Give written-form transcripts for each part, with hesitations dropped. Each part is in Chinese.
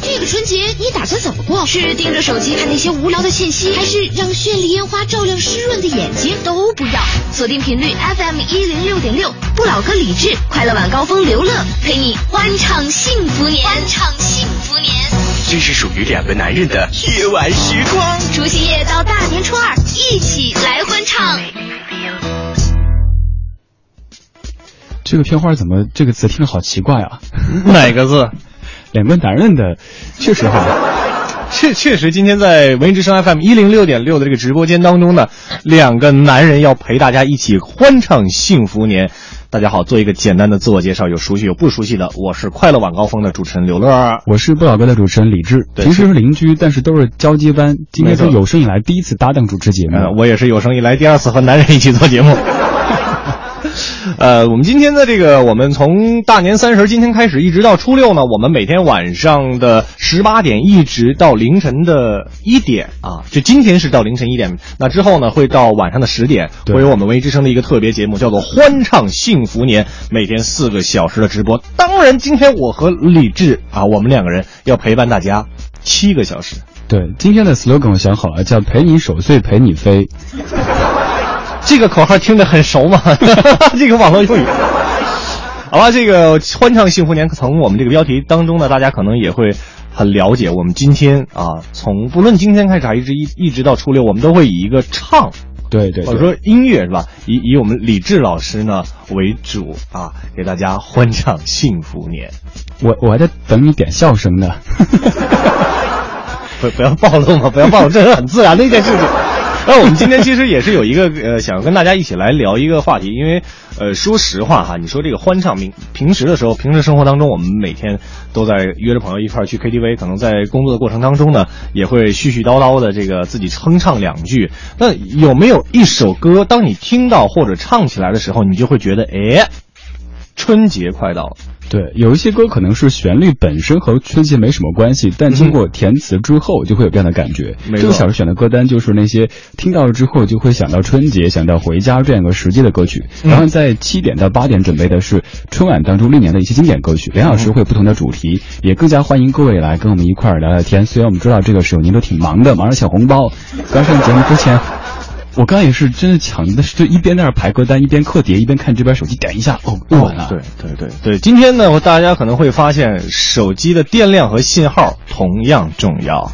这个春节你打算怎么过？是盯着手机看那些无聊的信息，还是让绚丽烟花照亮湿润的眼睛？都不要，锁定频率 FM106.6， 不老歌李志，快乐晚高峰刘乐，陪你欢唱幸福年。欢唱幸福年，这是属于两个男人的夜晚时光。除夕夜到大年初二，一起来欢唱。这个片花怎么这个词听着好奇怪啊？哪个字？两个男人的，确实哈，确实今天在文艺之声 FM106.6 的这个直播间当中呢，两个男人要陪大家一起欢唱幸福年。大家好，做一个简单的自我介绍，有熟悉有不熟悉的。我是快乐晚高峰的主持人刘乐，我是不老哥的主持人李志，平时是邻居，但是都是交接班。今天是有生以来第一次搭档主持节目，我也是有生以来第二次和男人一起做节目。我们今天的这个，我们从大年三十今天开始，一直到初六呢，我们每天晚上的18点一直到凌晨的1点啊，就今天是到凌晨1点，那之后呢会到晚上的10点，会有我们文艺之声的一个特别节目，叫做欢唱幸福年，每天4个小时的直播。当然今天我和李志啊，我们两个人要陪伴大家7个小时。对，今天的 slogan 我想好了，叫陪你守岁陪你飞。这个口号听着很熟嘛，这个网络用语。好吧，这个欢唱幸福年，从我们这个标题当中呢，大家可能也会很了解。我们今天啊，从不论今天开始还一直到初六，我们都会以一个唱，对，或者说音乐是吧，以我们李志老师呢为主啊，给大家欢唱幸福年。我还在等你点笑声呢。不要暴露嘛，不要暴露，这是很自然的一件事情。那我们今天其实也是有一个想跟大家一起来聊一个话题，因为说实话哈，你说这个欢唱，平时生活当中，我们每天都在约着朋友一块儿去 KTV， 可能在工作的过程当中呢，也会絮絮叨叨的这个自己哼唱两句。那有没有一首歌，当你听到或者唱起来的时候，你就会觉得，哎，春节快到了？对，有一些歌可能是旋律本身和春节没什么关系，但经过填词之后就会有这样的感觉。这个小时选的歌单就是那些听到了之后就会想到春节、想到回家这样一个时机的歌曲。然后在7点到8点准备的是春晚当中历年的一些经典歌曲，2小时会有不同的主题，也更加欢迎各位来跟我们一块儿聊聊天。虽然我们知道这个时候您都挺忙的，忙着小红包。刚上节目之前，我刚也是真的抢的，就一边在那排歌单，一边刻碟，一边看这边手机，点一下，哦，录完了。对，今天呢，大家可能会发现手机的电量和信号同样重要。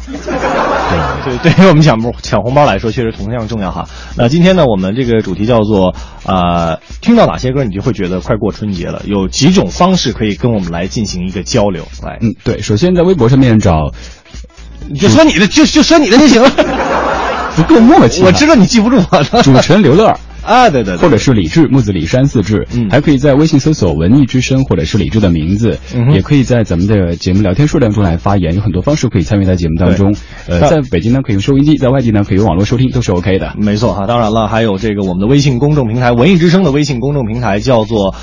对于我们抢红包来说，确实同样重要哈。那今天呢，我们这个主题叫做听到哪些歌你就会觉得快过春节了？有几种方式可以跟我们来进行一个交流。来，对，首先在微博上面找，你就说你的，就说你的就行了。不够默契，我知道你记不住我的。主持人刘乐啊，对，或者是李志，木子李山四志，还可以在微信搜索文艺之声或者是李志的名字，也可以在咱们的节目聊天数量中来发言，有很多方式可以参与在节目当中。在北京呢可以用收音机，在外地呢可以用网络收听，都是 OK 的。没错哈，当然了，还有这个我们的微信公众平台，文艺之声的微信公众平台叫做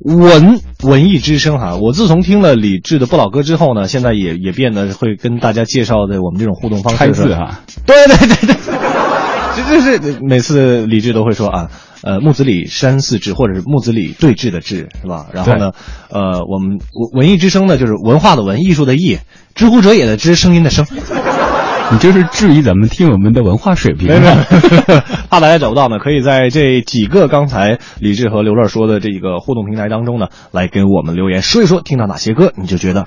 文艺之声哈，我自从听了李志的不老歌之后呢，现在也变得会跟大家介绍的我们这种互动方式。拆字哈，对，这每次李志都会说啊，木子李山寺志，或者是木子李对峙的志，是吧？然后呢，我们文艺之声呢，就是文化的文，艺术的艺，知乎者也的知，声音的声。你这是质疑咱们听我们的文化水平吗？怕大家找不到呢，可以在这几个刚才李志和刘乐说的这个互动平台当中呢，来给我们留言，说一说听到哪些歌你就觉得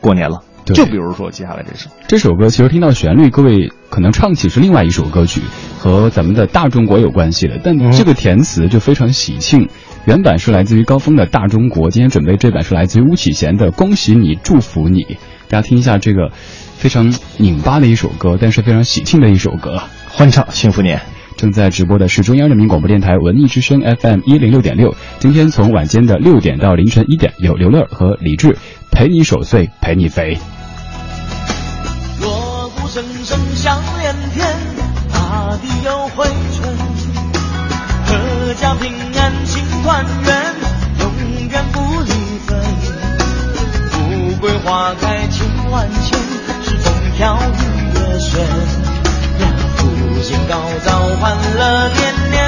过年了。就比如说接下来这首歌，其实听到旋律各位可能唱起是另外一首歌曲，和咱们的大中国有关系的，但这个填词就非常喜庆。原版是来自于高峰的大中国，今天准备这版是来自于巫启贤的恭喜你祝福你。大家听一下这个非常拧巴的一首歌，但是非常喜庆的一首歌，欢唱幸福年。正在直播的是中央人民广播电台文艺之声 FM106.6， 今天从晚间的6点到凌晨1点，有刘乐和李志陪你守岁陪你飞。锣鼓声声响连天，大地又回春，阖家平安心团圆，永远不离分。富贵花开千万千，是风调雨也顺，福星高照欢乐年年。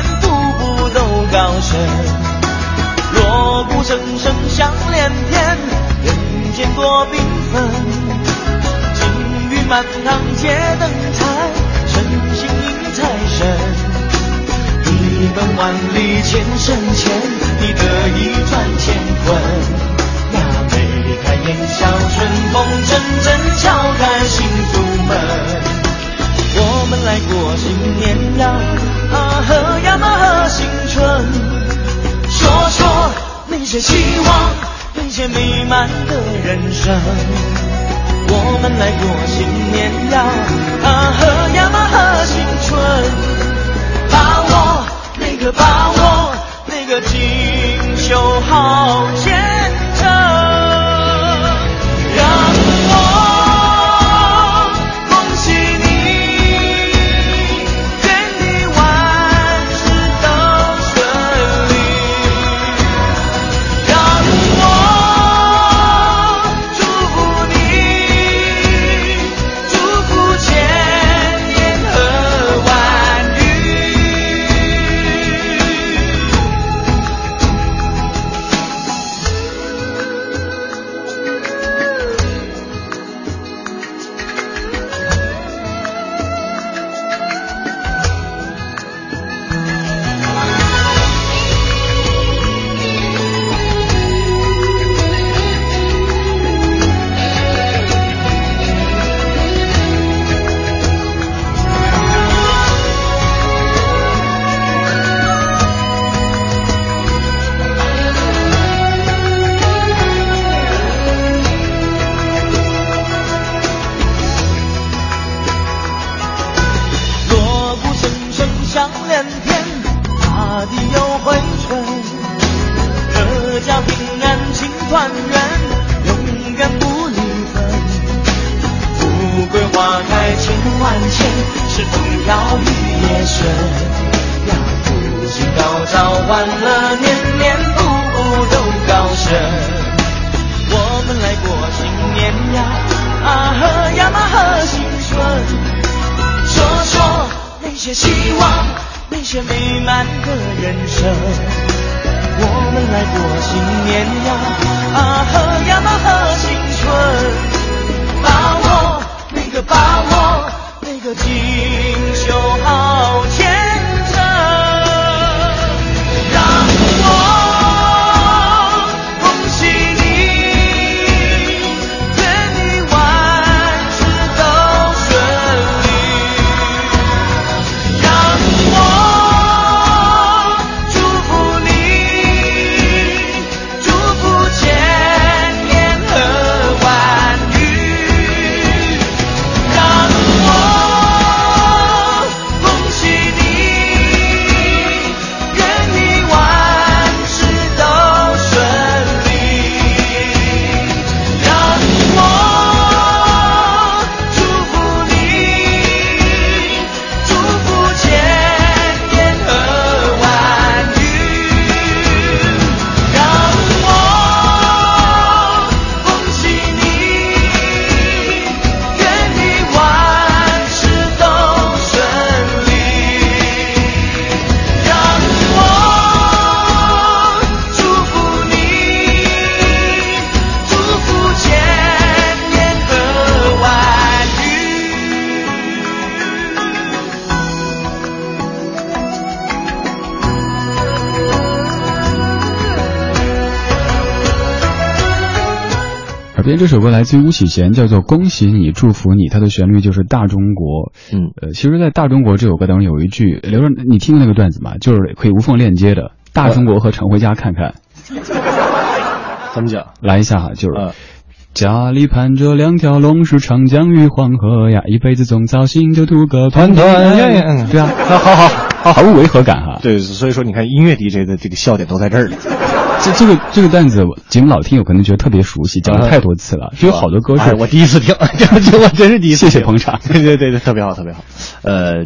高声，锣鼓声声响连天，人间多缤纷，金玉满堂皆灯彩，身心迎财神，一本万利千生钱，你得意赚乾坤，眉开眼笑，春风阵阵，敲开幸福门。我们来过新年呀，啊呵呀嘛呵，新春。说说那些希望，那些美满的人生。我们来过新年呀，啊呵呀嘛呵，新春。把握那个把握那个锦绣好前程。这首歌来自于巫启贤，叫做《恭喜你祝福你》，它的旋律就是大中国。其实在大中国这首歌当中有一句，刘若你听过那个段子吗？就是可以无缝链接的大中国和常回家看看。怎么讲？来一下哈，就是家里盘着两条龙，是长江与黄河呀，一辈子总操心就图个团团圆。对啊，好毫无违和感哈。对，所以说你看音乐 DJ 的这个笑点都在这儿了。这个段子节目老听友可能觉得特别熟悉，讲了太多次了，有好多歌是我第一次听，这我真是第一次听。谢谢捧场。对，特别好特别好。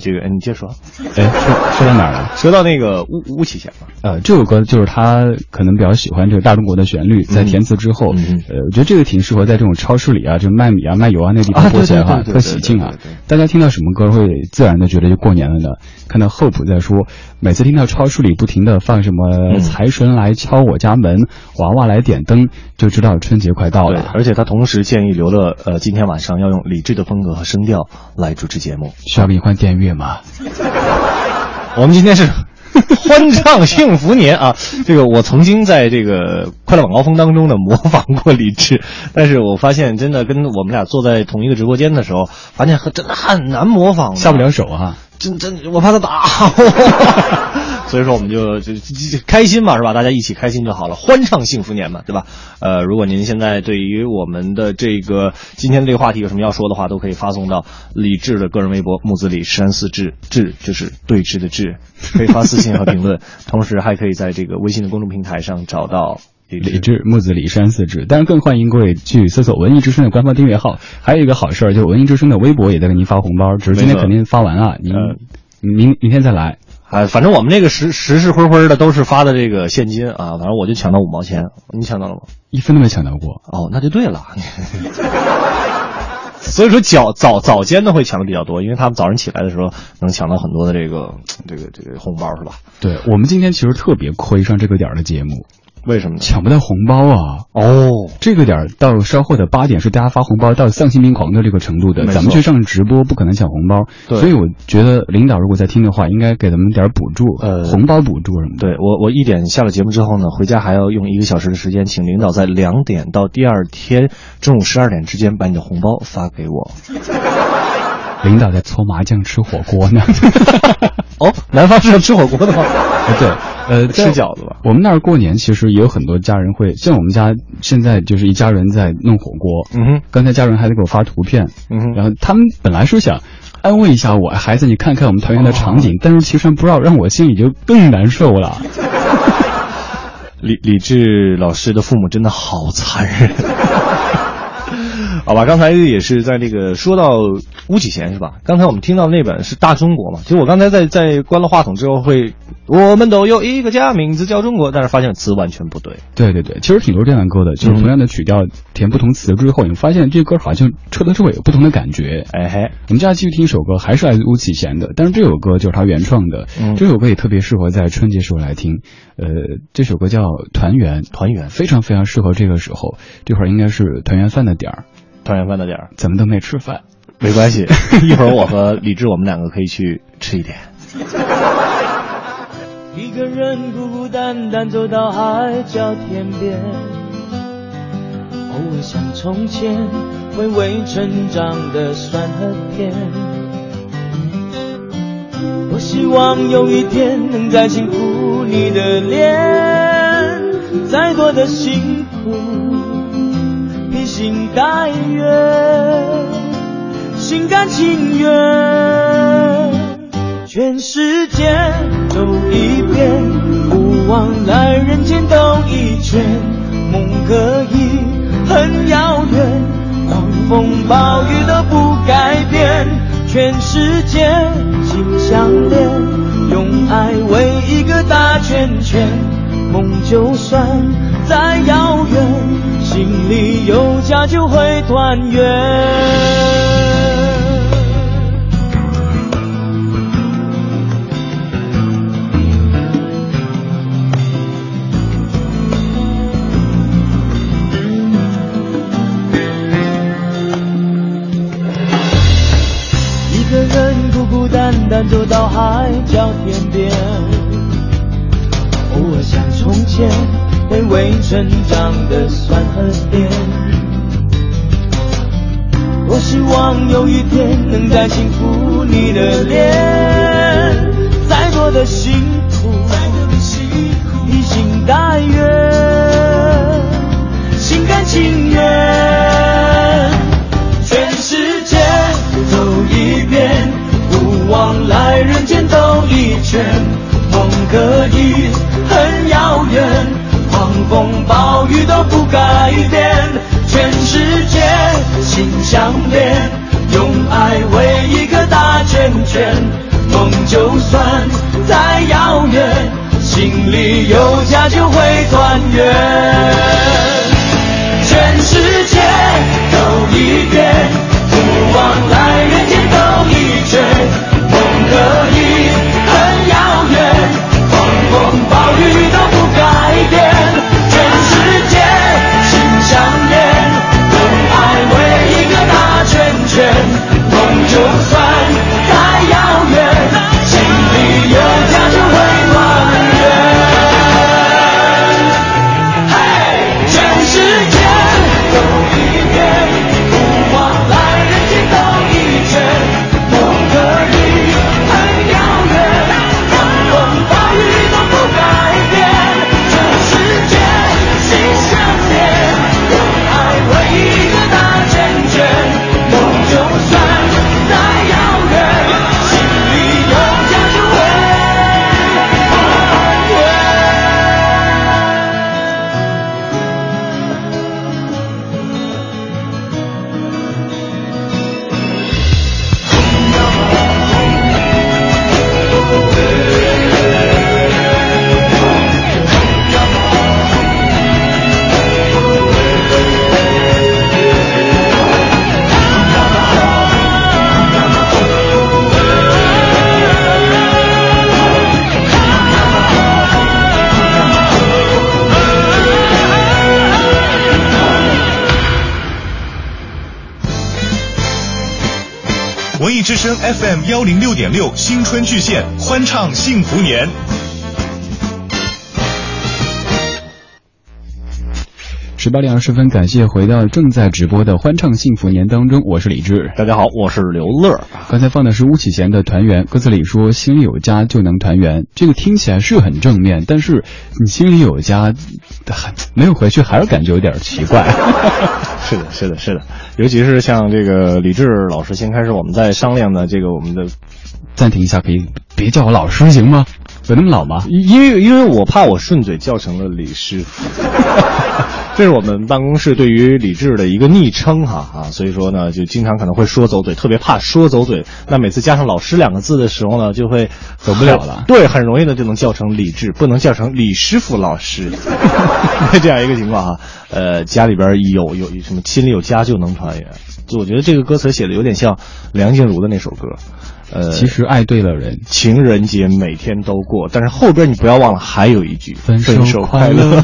这个你接着说。说到哪儿了？说到那个巫启贤吧。这首歌就是他可能比较喜欢这个大中国的旋律，在填词之后，我觉得这个挺适合在这种超市里啊，就卖米啊卖油啊那地方播起来哈，特喜庆啊。大家听到什么歌会自然的觉得就过年了呢？看到 Hope 在说，每次听到超市里不停的放什么财神来敲我家门、娃娃来点灯，就知道春节快到了。对，而且他同时建议留了今天晚上要用理智的风格和声调来主持节目。需要给你换电乐吗？我们今天是欢唱幸福年啊！这个我曾经在这个快乐晚高峰当中呢模仿过李志，但是我发现真的跟我们俩坐在同一个直播间的时候，发现真的很难模仿的，下不了手啊！真，我怕他打我。所以说我们就开心嘛，是吧？大家一起开心就好了，欢唱幸福年嘛，对吧？如果您现在对于我们的这个今天这个话题有什么要说的话，都可以发送到李志的个人微博，木子李134志就是对峙的志，可以发私信和评论。同时还可以在这个微信的公众平台上找到李志，木子李134志。当然更欢迎各位去搜索文艺之声的官方订阅号。还有一个好事，就是文艺之声的微博也在给您发红包，只是今天肯定发完啊，明天再来。哎，反正我们这个实灰灰的都是发的这个现金啊，反正我就抢到5毛钱，你抢到了吗？一分都没抢到过。哦，那就对了。所以说早间的会抢的比较多，因为他们早上起来的时候能抢到很多的这个红包，是吧？对，我们今天其实特别亏上这个点的节目。为什么呢？抢不到红包啊！哦，这个点到稍后的8点是大家发红包到丧心病狂的这个程度的，咱们去上直播不可能抢红包，所以我觉得领导如果在听的话，应该给咱们点补助，红包补助什么的。对，我1点下了节目之后呢，回家还要用1个小时的时间，请领导在2点到第二天中午12点之间把你的红包发给我。领导在搓麻将吃火锅呢。哦，南方是吃火锅的吗？对，吃饺子吧。我们那儿过年其实也有很多家人会，像我们家现在就是一家人在弄火锅。嗯哼，刚才家人还在给我发图片。嗯哼，然后他们本来是想安慰一下我，孩子你看看我们团圆的场景，但是其实不知道让我心里就更难受了。李志老师的父母真的好残忍。好吧，刚才也是在那个说到巫启贤，是吧？刚才我们听到那本是《大中国》嘛，其实我刚才在关了话筒之后会，我们都有一个家，名字叫中国，但是发现词完全不对。对，其实挺多这样的歌的，就是同样的曲调填不同词之后，你发现这歌好像彻头彻尾有不同的感觉。哎嘿，我们接下来继续听一首歌，还是来自巫启贤的，但是这首歌就是他原创的，这首歌也特别适合在春节时候来听。这首歌叫《团圆》，团圆非常非常适合这个时候，这会儿应该是团圆饭的点儿。团圆饭的点儿，咱们都没吃饭，没关系，一会儿我和李志我们两个可以去吃一点。一个人孤孤单单走到海角天边，偶尔想从前，回味成长的酸和甜。我希望有一天能再轻抚你的脸，再多的辛苦。披星戴月，心甘情愿，全世界走一遍，不枉来人间兜一圈。梦可以很遥远，狂风暴雨都不改变。全世界心相连，用爱围一个大圈圈。梦就算再遥远，心里有家就会团圆。一个人孤孤单单走到海角天边，偶尔想从前，回味成长的酸和甜。我希望有一天能再轻抚你的脸，再多的辛苦，披星戴月，心甘情愿，全世界走一遍，不枉来人间兜一圈。梦可以很遥远，狂风暴雨都不改变。全世界心相连，用爱围一个大圈圈。梦就算再遥远，心里有家就会团圆。全世界走一遍，不枉来人间都之声 FM106.6 新春巨献，欢唱幸福年。18:20，感谢回到正在直播的《欢唱幸福年》当中，我是李志。大家好，我是刘乐。刚才放的是巫启贤的《团圆》，歌词里说心里有家就能团圆，这个听起来是很正面，但是你心里有家没有回去还是感觉有点奇怪。是的，尤其是像这个李志老师，先开始我们在商量的这个我们的，暂停一下，可以别叫我老师行吗？有那么老吗？因为我怕我顺嘴叫成了李师傅。这是我们办公室对于李志的一个昵称啊，所以说呢就经常可能会说走嘴，特别怕说走嘴，那每次加上老师两个字的时候呢就会走不了了，对，很容易的就能叫成李志，不能叫成李师傅老师。这样一个情况啊，家里边有什么心里有家就能团圆，就我觉得这个歌词写的有点像梁静茹的那首歌，其实爱对了人，情人节每天都过，但是后边你不要忘了还有一句分手快乐。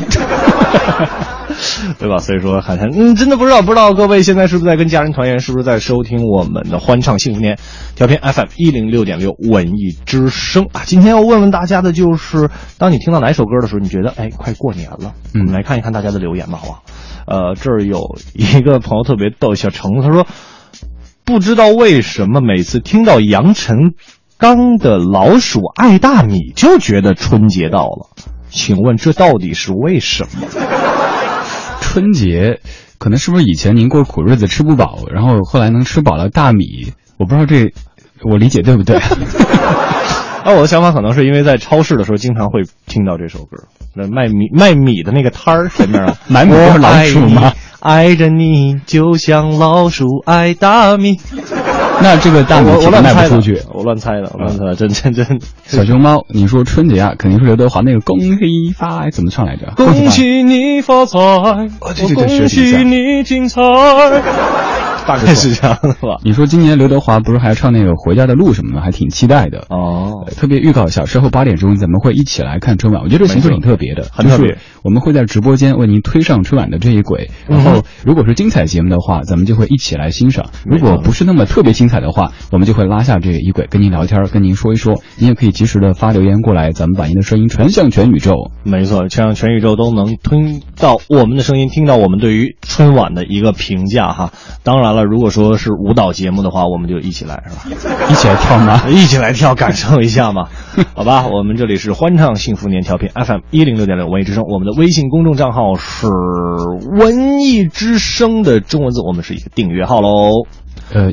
对吧？所以说还真的不知道各位现在是不是在跟家人团圆，是不是在收听我们的欢唱幸福年调频 FM106.6 文艺之声啊？今天要问问大家的就是，当你听到哪首歌的时候，你觉得哎，快过年了？我们来看一看大家的留言吧，好不好？这儿有一个朋友特别逗，小程，他说不知道为什么每次听到杨臣刚的《老鼠爱大米》就觉得春节到了，请问这到底是为什么？春节可能是不是以前您过苦日子吃不饱，然后后来能吃饱了大米，我不知道这我理解对不对。我的想法可能是因为在超市的时候经常会听到这首歌，那卖米的那个摊儿前面啊，买米就是老鼠吗？爱着你就像老鼠爱大米。那这个大米岂不卖不出去？我乱猜的，真。小熊猫，你说春节啊，肯定是刘德华那个恭喜发财怎么唱来着？恭喜你发财，恭喜你精彩。大概是这样的吧。你说今年刘德华不是还唱那个《回家的路》什么的，还挺期待的哦。特别预告一下，稍后8点钟咱们会一起来看春晚，我觉得这个形式挺特别的，很特别。就是、我们会在直播间为您推上春晚的这一轨，然后如果是精彩节目的话，咱们就会一起来欣赏；如果不是那么特别精彩的话，我们就会拉下这一轨，跟您聊天，跟您说一说。您也可以及时的发留言过来，咱们把您的声音传向全宇宙。没错，传向全宇宙都能听到我们的声音，听到我们对于春晚的一个评价哈。当然。如果说是舞蹈节目的话，我们就一起来，是吧？一起来跳吗？一起来跳，感受一下嘛。好吧，我们这里是欢唱幸福年调频 FM106.6 文艺之声，我们的微信公众账号是文艺之声的中文字，我们是一个订阅号喽。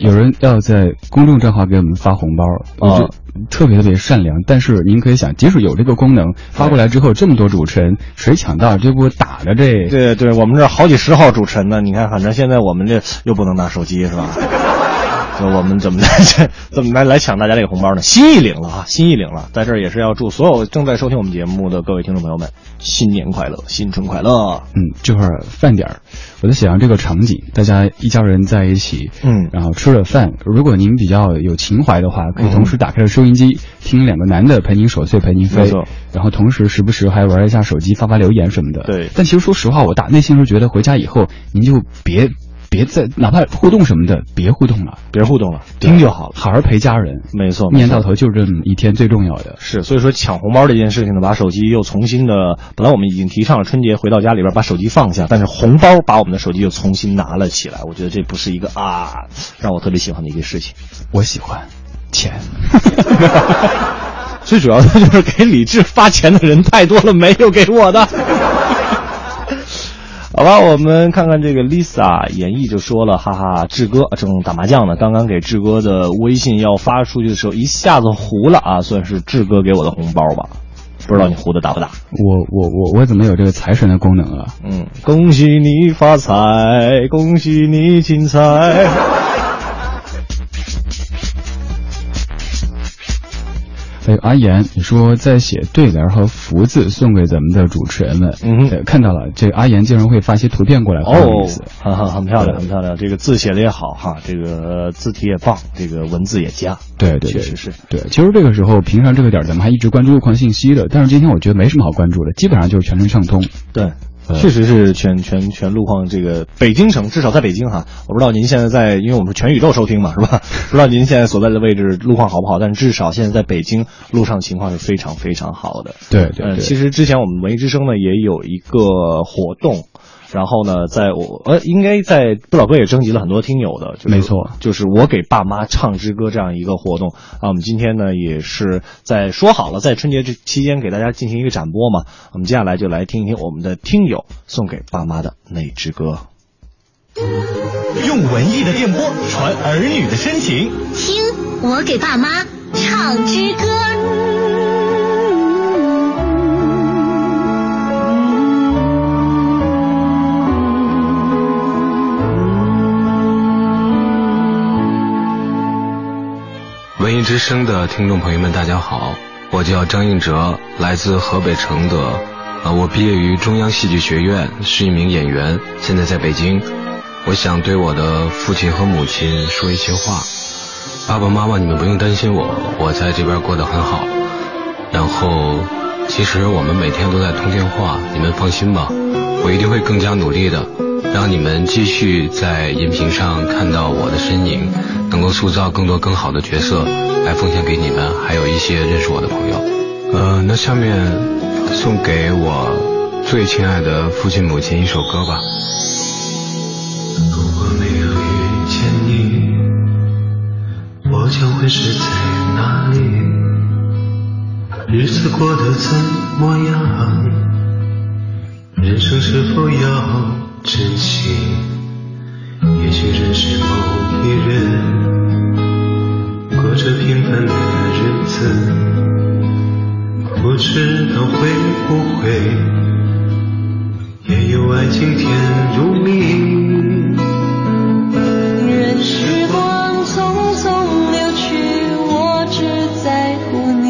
有人要在公众账号给我们发红包，我特别善良，但是您可以想，即使有这个功能发过来之后，这么多主持人谁抢到这波打的这？对，我们这好几十号主持人呢，你看，反正现在我们这又不能拿手机是吧？我们怎么来抢大家这个红包呢？心意领了，在这儿也是要祝所有正在收听我们节目的各位听众朋友们新年快乐，新春快乐。这会儿饭点儿，我在想象这个场景，大家一家人在一起，然后吃了饭，如果您比较有情怀的话，可以同时打开了收音机，听两个男的陪您守岁陪您飞，然后同时时不时还玩一下手机，发留言什么的。对，但其实说实话，我打内心是觉得回家以后您就别再哪怕互动什么的，别互动了，听就好了，好好陪家人。没错，一年到头就这么一天，最重要的是，所以说抢红包这件事情呢，把手机又重新的，本来我们已经提倡了春节回到家里边把手机放下，但是红包把我们的手机又重新拿了起来，我觉得这不是一个让我特别喜欢的一个事情。我喜欢钱。最主要的就是给李志发钱的人太多了，没有给我的。好吧，我们看看这个 Lisa 演绎就说了，哈哈，志哥正打麻将呢，刚刚给志哥的微信要发出去的时候一下子糊了啊，算是志哥给我的红包吧，不知道你糊的大不大？我怎么有这个财神的功能啊？恭喜你发财，恭喜你精彩。阿言，你说在写对联和福字送给咱们的主持人们，看到了，这个阿言竟然会发些图片过来，很漂亮，很漂亮，这个字写的也好哈，这个字体也棒，这个文字也佳，对，确实是对。其实这个时候，平常这个点咱们还一直关注路况信息的，但是今天我觉得没什么好关注的，基本上就是全程畅通。对。确实是全路况这个北京城，至少在北京哈，我不知道您现在在，因为我们是全宇宙收听嘛，是吧？不知道您现在所在的位置路况好不好，但至少现在在北京路上情况是非常非常好的。对，其实之前我们文艺之声呢也有一个活动。然后呢，在我应该在不老哥也征集了很多听友的，就是、没错，就是我给爸妈唱支歌这样一个活动啊。我们今天呢也是在说好了，在春节这期间给大家进行一个展播嘛。我们接下来就来听一听我们的听友送给爸妈的那支歌。用文艺的电波传儿女的深情，听我给爸妈唱支歌。文艺之声的听众朋友们，大家好，我叫张应哲，来自河北承德，我毕业于中央戏剧学院，是一名演员，现在在北京。我想对我的父亲和母亲说一些话。爸爸妈妈，你们不用担心我在这边过得很好。然后，其实我们每天都在通电话，你们放心吧，我一定会更加努力的，让你们继续在荧屏上看到我的身影，能够塑造更多更好的角色来奉献给你们，还有一些认识我的朋友。那下面送给我最亲爱的父亲母亲一首歌吧。如果没有遇见你，我将会是在哪里？日子过得怎么样？人生是否要珍惜，也许认识某一人，过着平凡的日子，不知道会不会也有爱情甜如蜜。任时光匆匆流去，我只在乎你，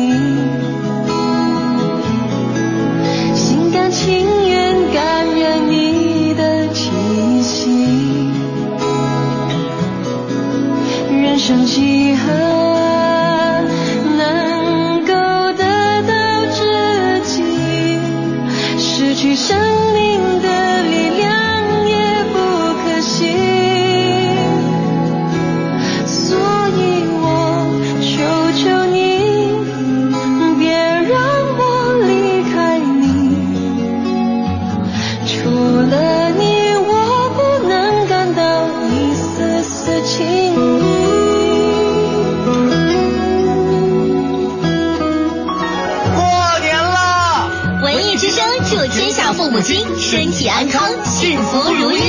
心甘情生几何能够得到知己，失去生命的力量也不可惜，所以我求求你，别让我离开你，除了你我不能感到一丝丝情意。父母亲身体安康，幸福如意。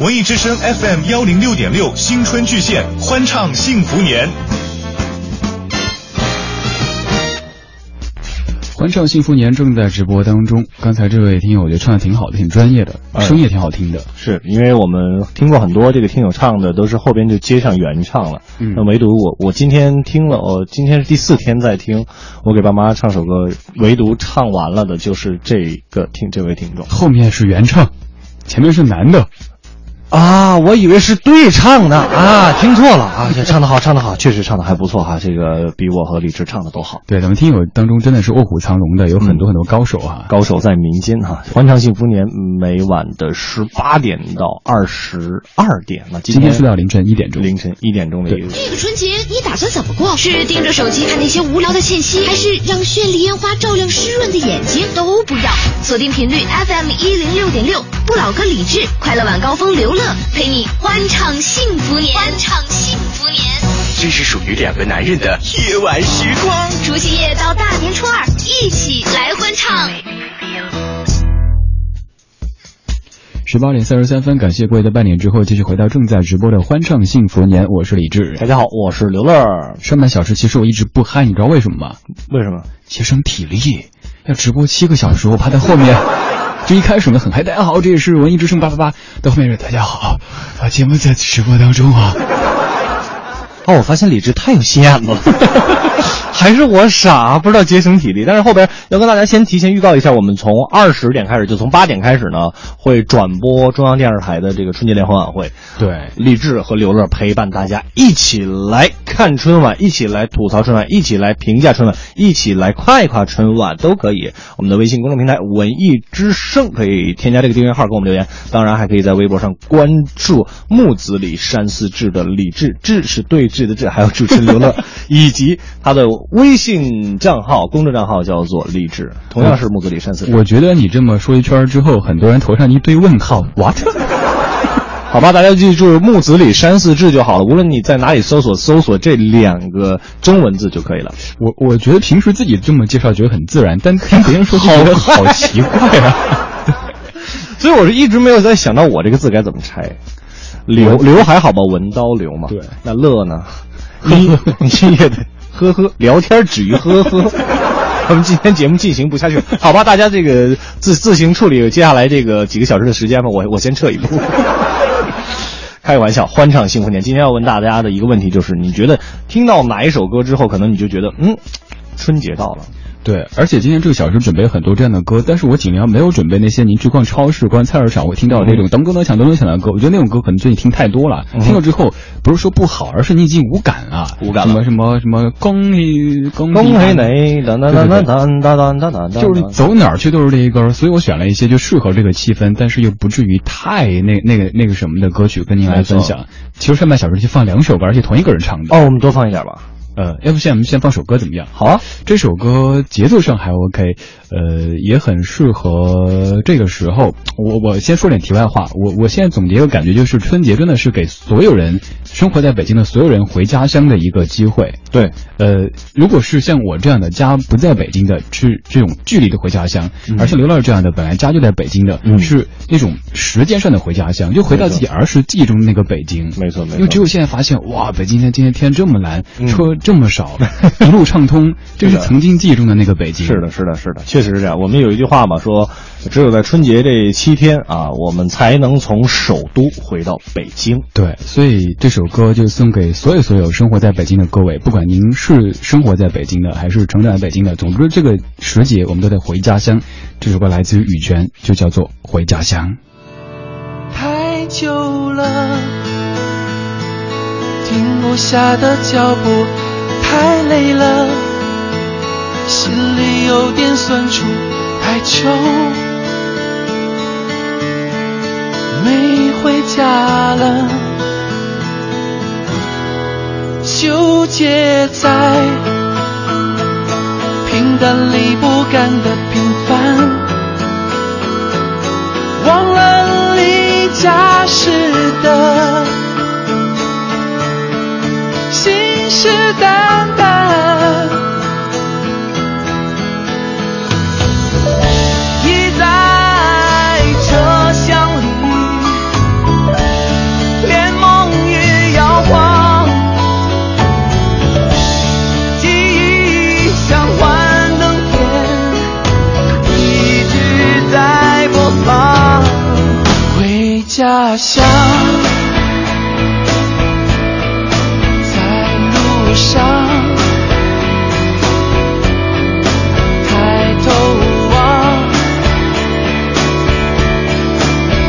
文艺之声 FM106.6 新春巨献，欢唱幸福年。欢唱幸福年正在直播当中。刚才这位听友我觉得唱的挺好的，挺专业的，声也挺好听的。是因为我们听过很多这个听友唱的都是后边就接上原唱了，那唯独我今天听了，今天是第4天在听，我给爸妈唱首歌，唯独唱完了的就是这个这位听众。后面是原唱，前面是男的。啊，我以为是对唱的啊，听错了啊！唱得好，确实唱得还不错哈，这个比我和李志唱的都好。对，咱们听友当中真的是卧虎藏龙的，有很多很多高手哈，高手在民间哈。欢唱幸福年每晚的18点到22点了，今天是到凌晨一点钟的意思。这个春节你打算怎么过？是盯着手机看那些无聊的信息，还是让绚丽烟花照亮湿润的眼睛？都不要，锁定频率 FM106.6，不老歌李志，快乐晚高峰流。陪你欢唱幸福年，欢唱幸福年，这是属于两个男人的夜晚时光。除夕夜到大年初2，一起来欢唱。18:33，感谢各位的半点之后，继续回到正在直播的欢唱幸福年，我是李志。大家好，我是刘乐。上半小时其实我一直不嗨，你知道为什么吗？为什么？节省体力，要直播7个小时，我怕在后面。这一开始呢很嗨，大家好，这也是文艺之声888，到后面是大家好啊，节目在直播当中啊。哦，我发现李志太有心眼子了。还是我傻，不知道节省体力。但是后边要跟大家先提前预告一下，我们从20点开始，就从8点开始呢，会转播中央电视台的这个春节联欢晚会。对，励志和刘乐陪伴大家一起来看春晚，一起来吐槽春晚，一起来评价春晚，一起来夸一夸春晚都可以。我们的微信公众平台文艺之声可以添加这个订阅号给我们留言，当然还可以在微博上关注木子李山寺志的李志，志是对峙的志，还有主持人刘乐以及他的微信账号公众账号叫做励志，同样是木子李山寺志。我觉得你这么说一圈之后，很多人头上一堆问号 what 好吧，大家记住木子李山寺志就好了，无论你在哪里搜索这两个中文字就可以了。我觉得平时自己这么介绍觉得很自然，但听别人说就觉得好奇怪啊所以我是一直没有在想到我这个字该怎么拆。刘还好吧，文刀刘嘛。对，那乐呢？你也得呵呵，聊天止于呵呵。我们今天节目进行不下去，好吧，大家这个自行处理接下来这个几个小时的时间吧，我先撤一步。开玩笑，欢唱幸福年。今天要问大家的一个问题就是，你觉得听到哪一首歌之后，可能你就觉得春节到了。对，而且今天这个小时准备很多这样的歌，但是我尽量没有准备那些您去逛超市、逛菜市场会听到的那种当当响的歌。我觉得那种歌可能最近听太多了，听到之后不是说不好，而是你已经无感了。无感了。什么恭喜你，当当，就是走哪儿去都是这一歌，所以我选了一些就适合这个气氛，但是又不至于太那个什么的歌曲跟您来分享。其实上半小时就放两首歌，而且同一个人唱的。哦，我们多放一点吧。要不先放首歌怎么样？好啊，这首歌节奏上还 OK， 也很适合这个时候。我先说点题外话，我现在总结一个感觉就是，春节真的是给所有人生活在北京的所有人回家乡的一个机会。对，如果是像我这样的家不在北京的，是这种距离的回家乡；而像刘老师这样的本来家就在北京的，是那种时间上的回家乡，就回到自己儿时记忆中的那个北京。没错没错。因为只有现在发现，哇，北京今天天这么蓝，车这么少，一路畅通，这是曾经记忆中的那个北京。是的，确实是这样。我们有一句话嘛，说只有在春节这7天啊，我们才能从首都回到北京。对，所以这首歌就送给所有生活在北京的各位，不管您是生活在北京的，还是成长在北京的，总之这个时节我们都在回家乡。这首歌来自于羽泉，就叫做《回家乡》。太久了，停不下的脚步。太累了，心里有点酸楚，太久没回家了，纠结在平淡里不甘的平凡，忘了离家时的信誓旦旦，倚在车厢里，连梦也摇晃，记忆像幻灯片，一直在播放。回家乡上，抬头望，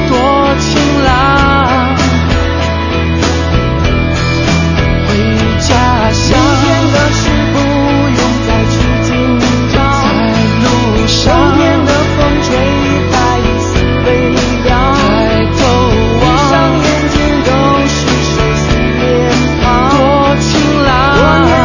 多晴朗。回家乡，明天的事不用再去紧张，在路上，冬天的风吹在四围扬，抬头望，闭上眼睛都是熟悉脸庞，多晴朗。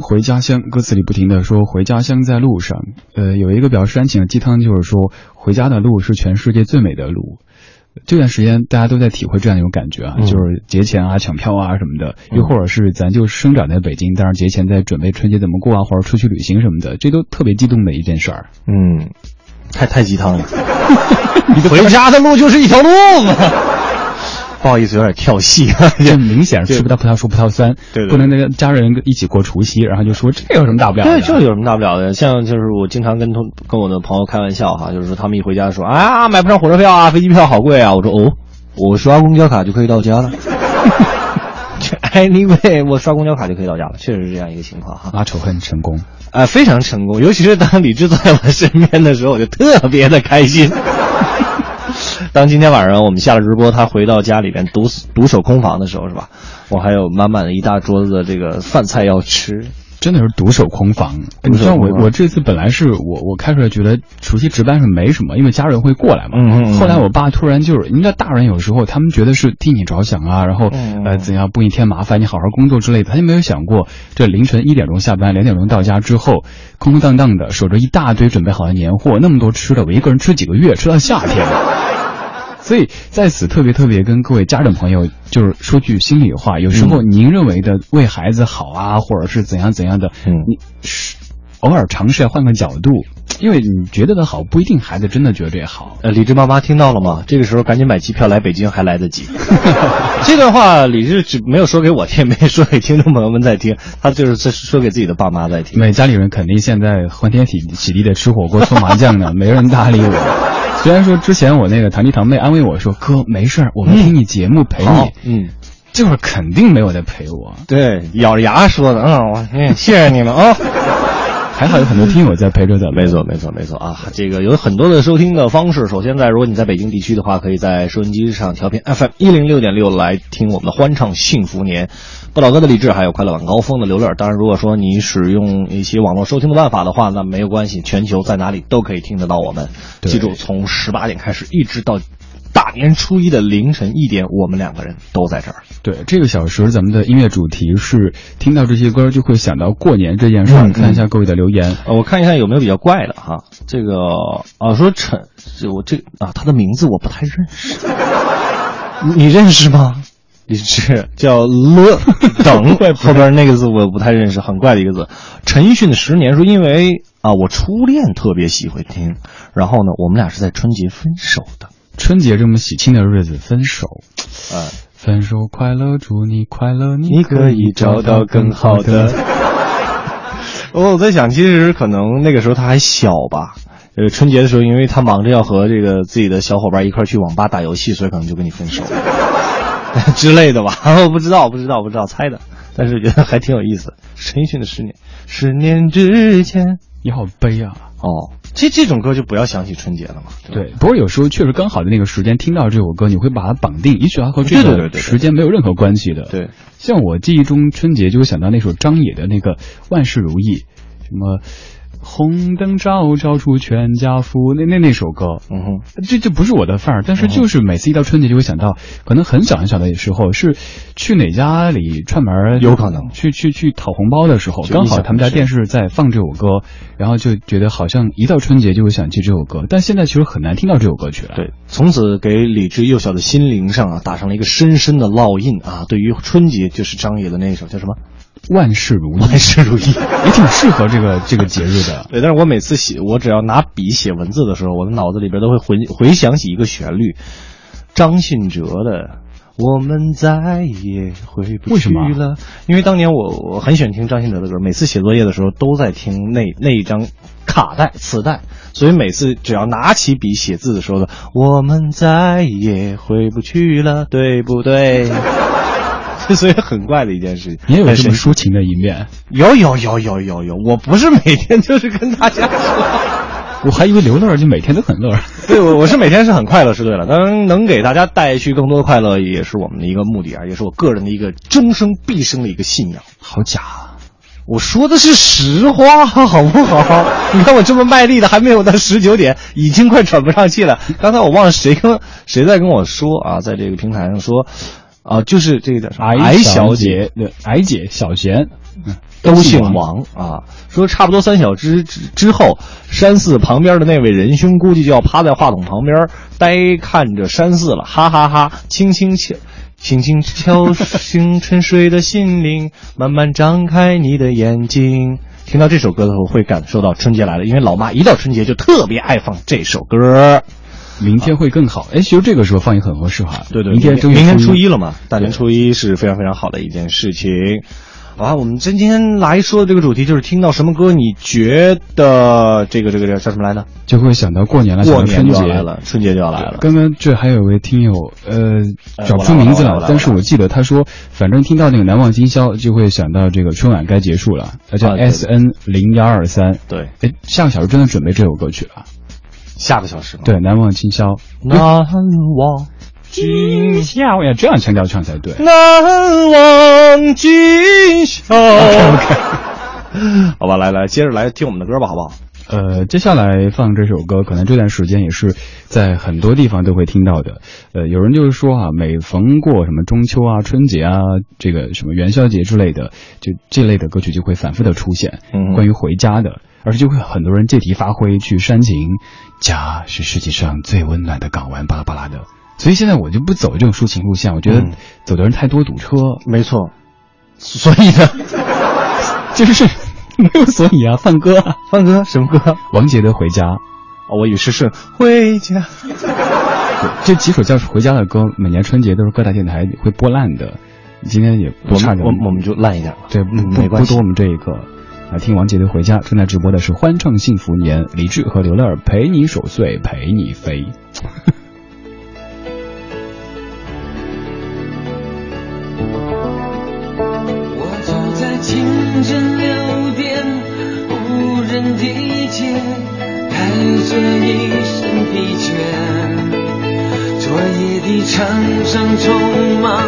回家乡，歌词里不停地说回家乡在路上。有一个表示煽情的鸡汤，就是说回家的路是全世界最美的路。这段时间大家都在体会这样一种感觉啊，就是节前啊抢票啊什么的，又或者是咱就生长在北京，但是节前在准备春节怎么过啊，或者出去旅行什么的，这都特别激动的一件事儿。嗯，太鸡汤了。回家的路就是一条路嘛。不好意思，有点跳戏，这明显是吃不到葡萄说葡萄酸，对，不能跟家人一起过除夕，然后就说这有什么大不了的？对，这有什么大不了的？像就是我经常跟我的朋友开玩笑哈，就是说他们一回家说啊买不上火车票啊，飞机票好贵啊，我说哦，我刷公交卡就可以到家了。Anyway， 我刷公交卡就可以到家了，确实是这样一个情况哈。拉仇恨成功，非常成功，尤其是当李志在我身边的时候，我就特别的开心。当今天晚上我们下了直播，他回到家里边独守空房的时候，是吧？我还有满满的一大桌子的这个饭菜要吃，真的是独守空房。你知道我这次本来是我开出来觉得除夕值班是没什么，因为家人会过来嘛。后来我爸突然就是，你知道大人有时候他们觉得是替你着想啊，然后怎样不一天麻烦你好好工作之类的，他就没有想过这凌晨1点钟下班2点钟到家之后空空荡荡的守着一大堆准备好的年货，那么多吃的我一个人吃几个月，吃到夏天。所以在此特别特别跟各位家长朋友就是说句心里话，有时候您认为的为孩子好啊，或者是怎样怎样的，你偶尔尝试换个角度，因为你觉得的好不一定孩子真的觉得这好。李志妈妈听到了吗？这个时候赶紧买机票来北京还来得及。这段话李志只没有说给我听，没说给听众朋友们在听，他就是在说给自己的爸妈在听。每家里人肯定现在欢天喜地的吃火锅搓麻将呢，没人搭理我。虽然说之前我那个堂弟堂妹安慰我说哥没事儿，我们听你节目陪你，这会儿肯定没有在陪我，对，咬着牙说的，谢谢你们啊。还好有很多听友在陪着咱们。没错啊，这个有很多的收听的方式。首先如果你在北京地区的话，可以在收音机上调频 FM106.6 来听我们的欢唱幸福年，不老哥的励志，还有快乐晚高峰的刘乐。当然如果说你使用一些网络收听的办法的话，那没有关系，全球在哪里都可以听得到我们。记住，从18点开始一直到大年初一的凌晨1点，我们两个人都在这儿。对，这个小时咱们的音乐主题是听到这些歌就会想到过年这件事儿。看一下各位的留言，我看一下有没有比较怪的哈。这个说陈，我这啊他的名字我不太认识，你认识吗？你是叫了等后边那个字我不太认识，很怪的一个字。陈奕迅的10年说，因为我初恋特别喜欢听，然后呢我们俩是在春节分手的。春节这么喜庆的日子分手，分手快乐，祝你快乐，你可以找到更好的。我在想，其实可能那个时候他还小吧，春节的时候因为他忙着要和这个自己的小伙伴一块去网吧打游戏，所以可能就跟你分手之类的吧。我不知道，猜的，但是觉得还挺有意思。陈奕迅的10年之前，你好悲啊。这种歌就不要想起春节了嘛。 对，不过有时候确实刚好的那个时间听到这首歌，你会把它绑定，也许它和这个时间没有任何关系的。 对，像我记忆中春节就想到那首张也的那个万事如意，什么红灯照照出全家福，那首歌，嗯哼，这不是我的范儿，但是就是每次一到春节就会想到，可能很小很小的时候是去哪家里串门，有可能去讨红包的时候，刚好他们家电视在放这首歌，然后就觉得好像一到春节就会想起这首歌，但现在其实很难听到这首歌曲了。对，从此给理智幼小的心灵上啊打上了一个深深的烙印啊。对于春节，就是张也的那一首叫什么？万事如意，万事如意也挺适合这个节日的。对，但是我每次写，我只要拿笔写文字的时候，我的脑子里边都会回想起一个旋律，张信哲的《我们再也回不去了》。为什么？因为当年我很喜欢听张信哲的歌，每次写作业的时候都在听那一张卡带磁带，所以每次只要拿起笔写字的时候的“我们再也回不去了”，对不对？所以很怪的一件事情。你也有这么抒情的一面？有，我不是每天就是跟大家说，我还以为刘乐就每天都很乐。对，我是每天是很快乐，是对了。当然能给大家带去更多的快乐也是我们的一个目的啊，也是我个人的一个终生毕生的一个信仰。好假啊，我说的是实话好不好？你看我这么卖力的，还没有到19点已经快喘不上气了。刚才我忘了谁在跟我说啊，在这个平台上说啊，就是这个矮小姐，对，矮姐小贤，都姓王啊。说差不多三小时之后，山寺旁边的那位仁兄估计就要趴在话筒旁边呆看着山寺了，哈哈哈！轻轻敲醒沉睡的心灵，慢慢张开你的眼睛。听到这首歌的时候，会感受到春节来了，因为老妈一到春节就特别爱放这首歌。明天会更好，哎，其实这个时候放也很合适哈。对对，明天初一了嘛，大年初一是非常非常好的一件事情。啊，我们今天来说的这个主题就是听到什么歌，你觉得这个叫什么来着？就会想到过年了，过年就来了，春节就要来了。刚刚这还有一位听友，找不出名字了，但是我记得他说，反正听到那个《难忘今宵》，就会想到这个春晚该结束了。他叫 SN0123，对，哎，下个小时真的准备这首歌曲了。下个小时吗？对，难忘今宵。难忘今宵，我要这样强调唱才对。难忘今宵。好吧，来，接着来听我们的歌吧，好不好？接下来放这首歌，可能这段时间也是在很多地方都会听到的。有人就是说啊，每逢过什么中秋啊、春节啊、这个什么元宵节之类的，就这类的歌曲就会反复的出现，关于回家的。而且就会很多人借题发挥去煽情，家是世界上最温暖的港湾，巴拉巴拉的。所以现在我就不走这种抒情路线，我觉得走的人太多，堵车。没错，所以呢，就是没有所以啊，放歌什么歌？王杰的《回家》。哦，我以为是回家。这几首叫《回家》的歌，每年春节都是各大电台会播烂的。今天也不差，我们就烂一点吧。对，没关系，不多我们这一个。来听王杰的《回家》，正在直播的是欢唱幸福年，李志和刘乐陪你守岁，陪你飞。我走在清晨6点无人的街，带着一身疲倦，昨夜的场上匆忙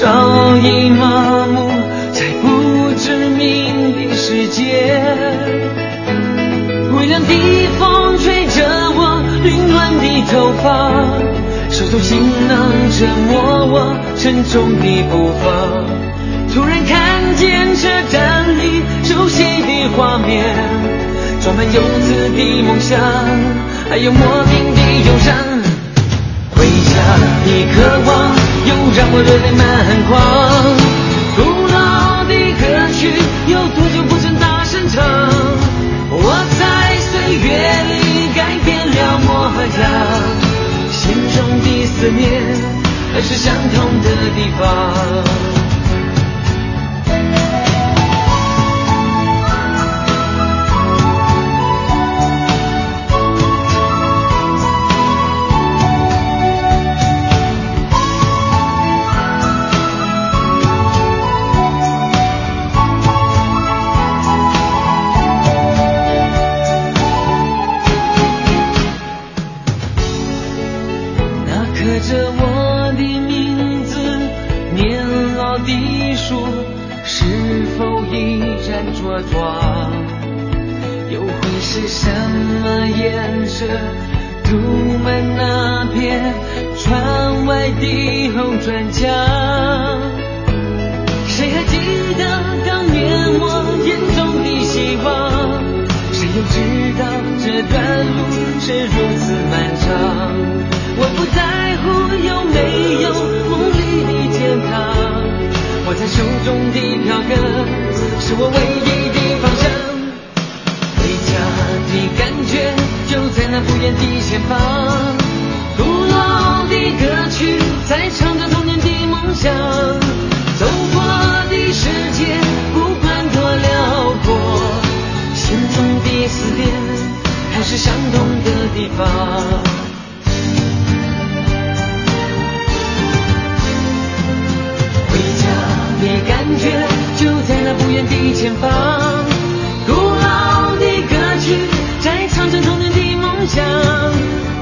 早已麻木，在不知名世界，微凉的风吹着我凌乱的头发，手中行囊折磨我沉重的步伐。突然看见车站里熟悉的画面，装满游子的梦想，还有莫名的忧伤。回家的渴望又让我热泪满眶，古老的歌曲有多久不曾大声唱？我在岁月里改变了模样，心中的思念还是相同的地方。又会是什么？沿着独门那片窗外的红砖墙，谁还记得当年我眼中的希望？谁又知道这段路是如此漫长？我不在乎有没有梦里的天堂，握在手中的票根是我唯一的方向。的感觉就在那不远的前方，古老的歌曲在唱着童年的梦想，走过的世界不管多辽阔，心中的思念还是相同的地方。回家的感觉就在那不远的前方，古老的歌曲在唱着童年的梦想，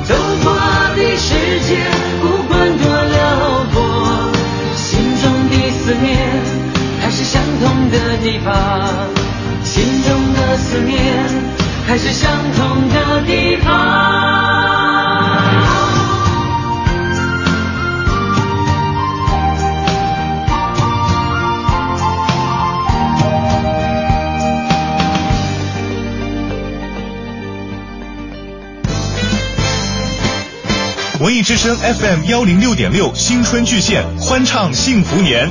走过的世界不管多辽阔，心中的思念还是相同的地方，心中的思念还是相同的地方。文艺之声 FM106.6 新春巨献，欢唱幸福年。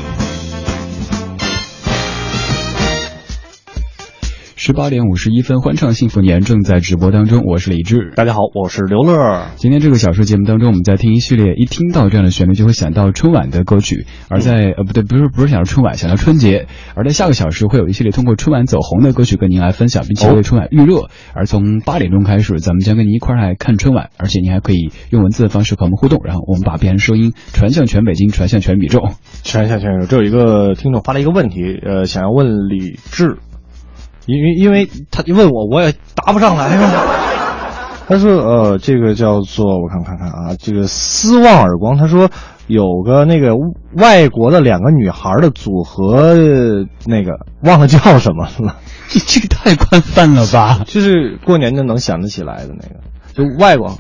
18:51，欢唱幸福年正在直播当中，我是李志。大家好，我是刘乐。今天这个小说节目当中，我们在听一系列一听到这样的旋律就会想到春晚的歌曲，而在不是想到春晚，想到春节。而在下个小时会有一系列通过春晚走红的歌曲跟您来分享，并且为春晚预热。而从8点钟开始，咱们将跟您一块来看春晚，而且您还可以用文字的方式和我们互动，然后我们把变成声音传向全北京，传向全宇宙。传向全宇宙。这有一个听众发了一个问题，想要问李志。因为他问我，我也答不上来嘛。他说这个叫做我看啊，这个斯望耳光。他说有个那个外国的两个女孩的组合，那个忘了叫什么了。这个太宽泛了吧？就是过年就能想得起来的那个，就外国。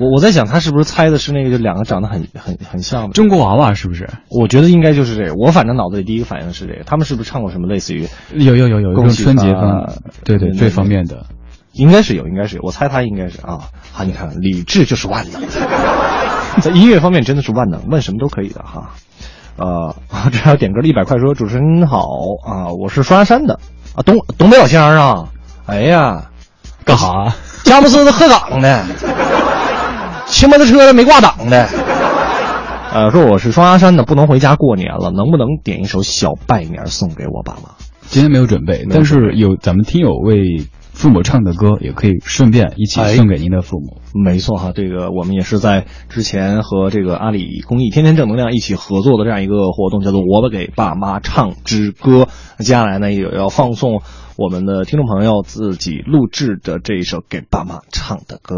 我在想他是不是猜的是那个，就两个长得很像的中国娃娃，是不是？我觉得应该就是这个，我反正脑子里第一个反应是这个。他们是不是唱过什么类似于有这种春节方，对对，这方面的应该是有，我猜他应该是啊，你看理智就是万能，在音乐方面真的是万能，问什么都可以的哈。这还有点歌的100块说，主持人好啊，我是双鸭山的啊，东北老乡啊，哎呀，干啥？佳木斯的鹤岗的。骑摩托车没挂档的，说我是双鸭山的，不能回家过年了，能不能点一首《小拜年》送给我爸妈？今天没有准备，但是有咱们听友为父母唱的歌，也可以顺便一起送给您的父母。没错哈，这个我们也是在之前和这个阿里公益天天正能量一起合作的这样一个活动，叫做“我们给爸妈唱支歌”。接下来呢，也要放送我们的听众朋友自己录制的这一首给爸妈唱的歌。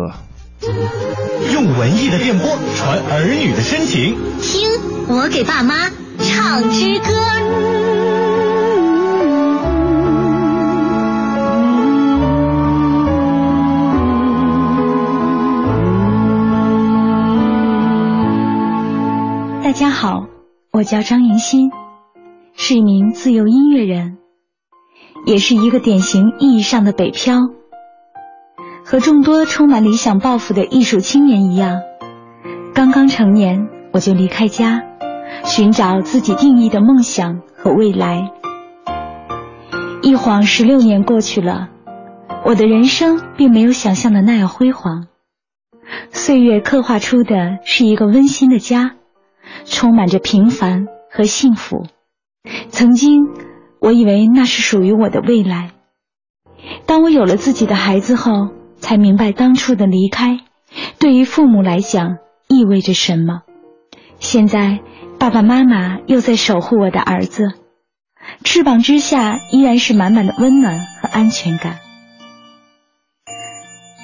用文艺的电波传儿女的深情，听我给爸妈唱支歌。大家好，我叫张云欣，是一名自由音乐人，也是一个典型意义上的北漂。和众多充满理想抱负的艺术青年一样，刚刚成年我就离开家，寻找自己定义的梦想和未来。一晃16年过去了，我的人生并没有想象的那样辉煌。岁月刻画出的是一个温馨的家，充满着平凡和幸福。曾经我以为那是属于我的未来，当我有了自己的孩子后，才明白当初的离开对于父母来讲意味着什么。现在爸爸妈妈又在守护我的儿子，翅膀之下依然是满满的温暖和安全感。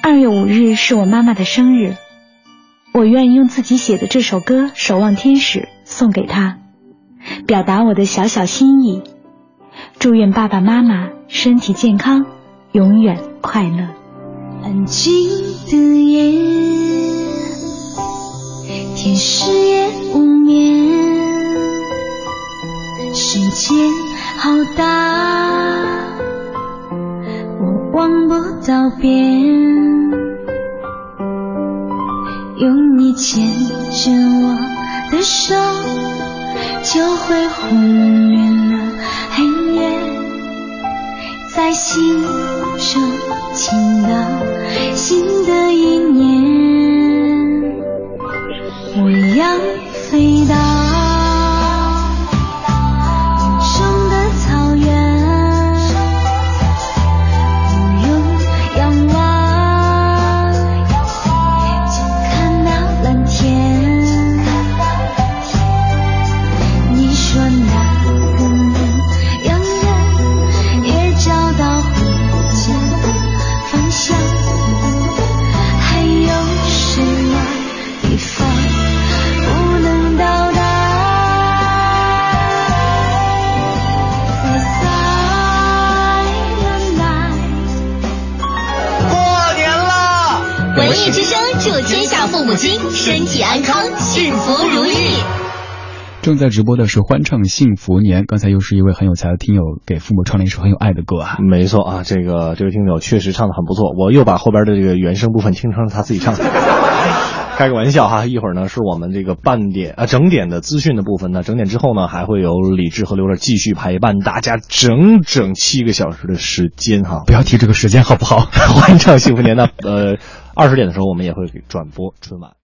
2月5日是我妈妈的生日，我愿意用自己写的这首歌《守望天使》送给她，表达我的小小心意，祝愿爸爸妈妈身体健康，永远快乐。安静的夜，天使也无眠，世界好大，我望不到边，用你牵着我的手，就会忽略了黑夜，在心中倾倒新的一年。我要飞到无声的草原，不用仰望就看到蓝天。你说那个梦永远也找到回家的方向，还有什么地方不能到达？我在哪里？过年了！文艺之声祝天下父母亲身体安康，幸福如意。正在直播的是欢唱幸福年，刚才又是一位很有才的听友给父母唱了一首很有爱的歌啊。没错啊，这个听友确实唱得很不错，我又把后边的这个原声部分听成他自己唱的。开个玩笑哈，一会儿呢是我们这个整点的资讯的部分呢，整点之后呢还会有李志和刘乐继续陪伴大家整7个小时的时间哈，不要提这个时间好不好？欢唱幸福年呢20点的时候我们也会转播春晚。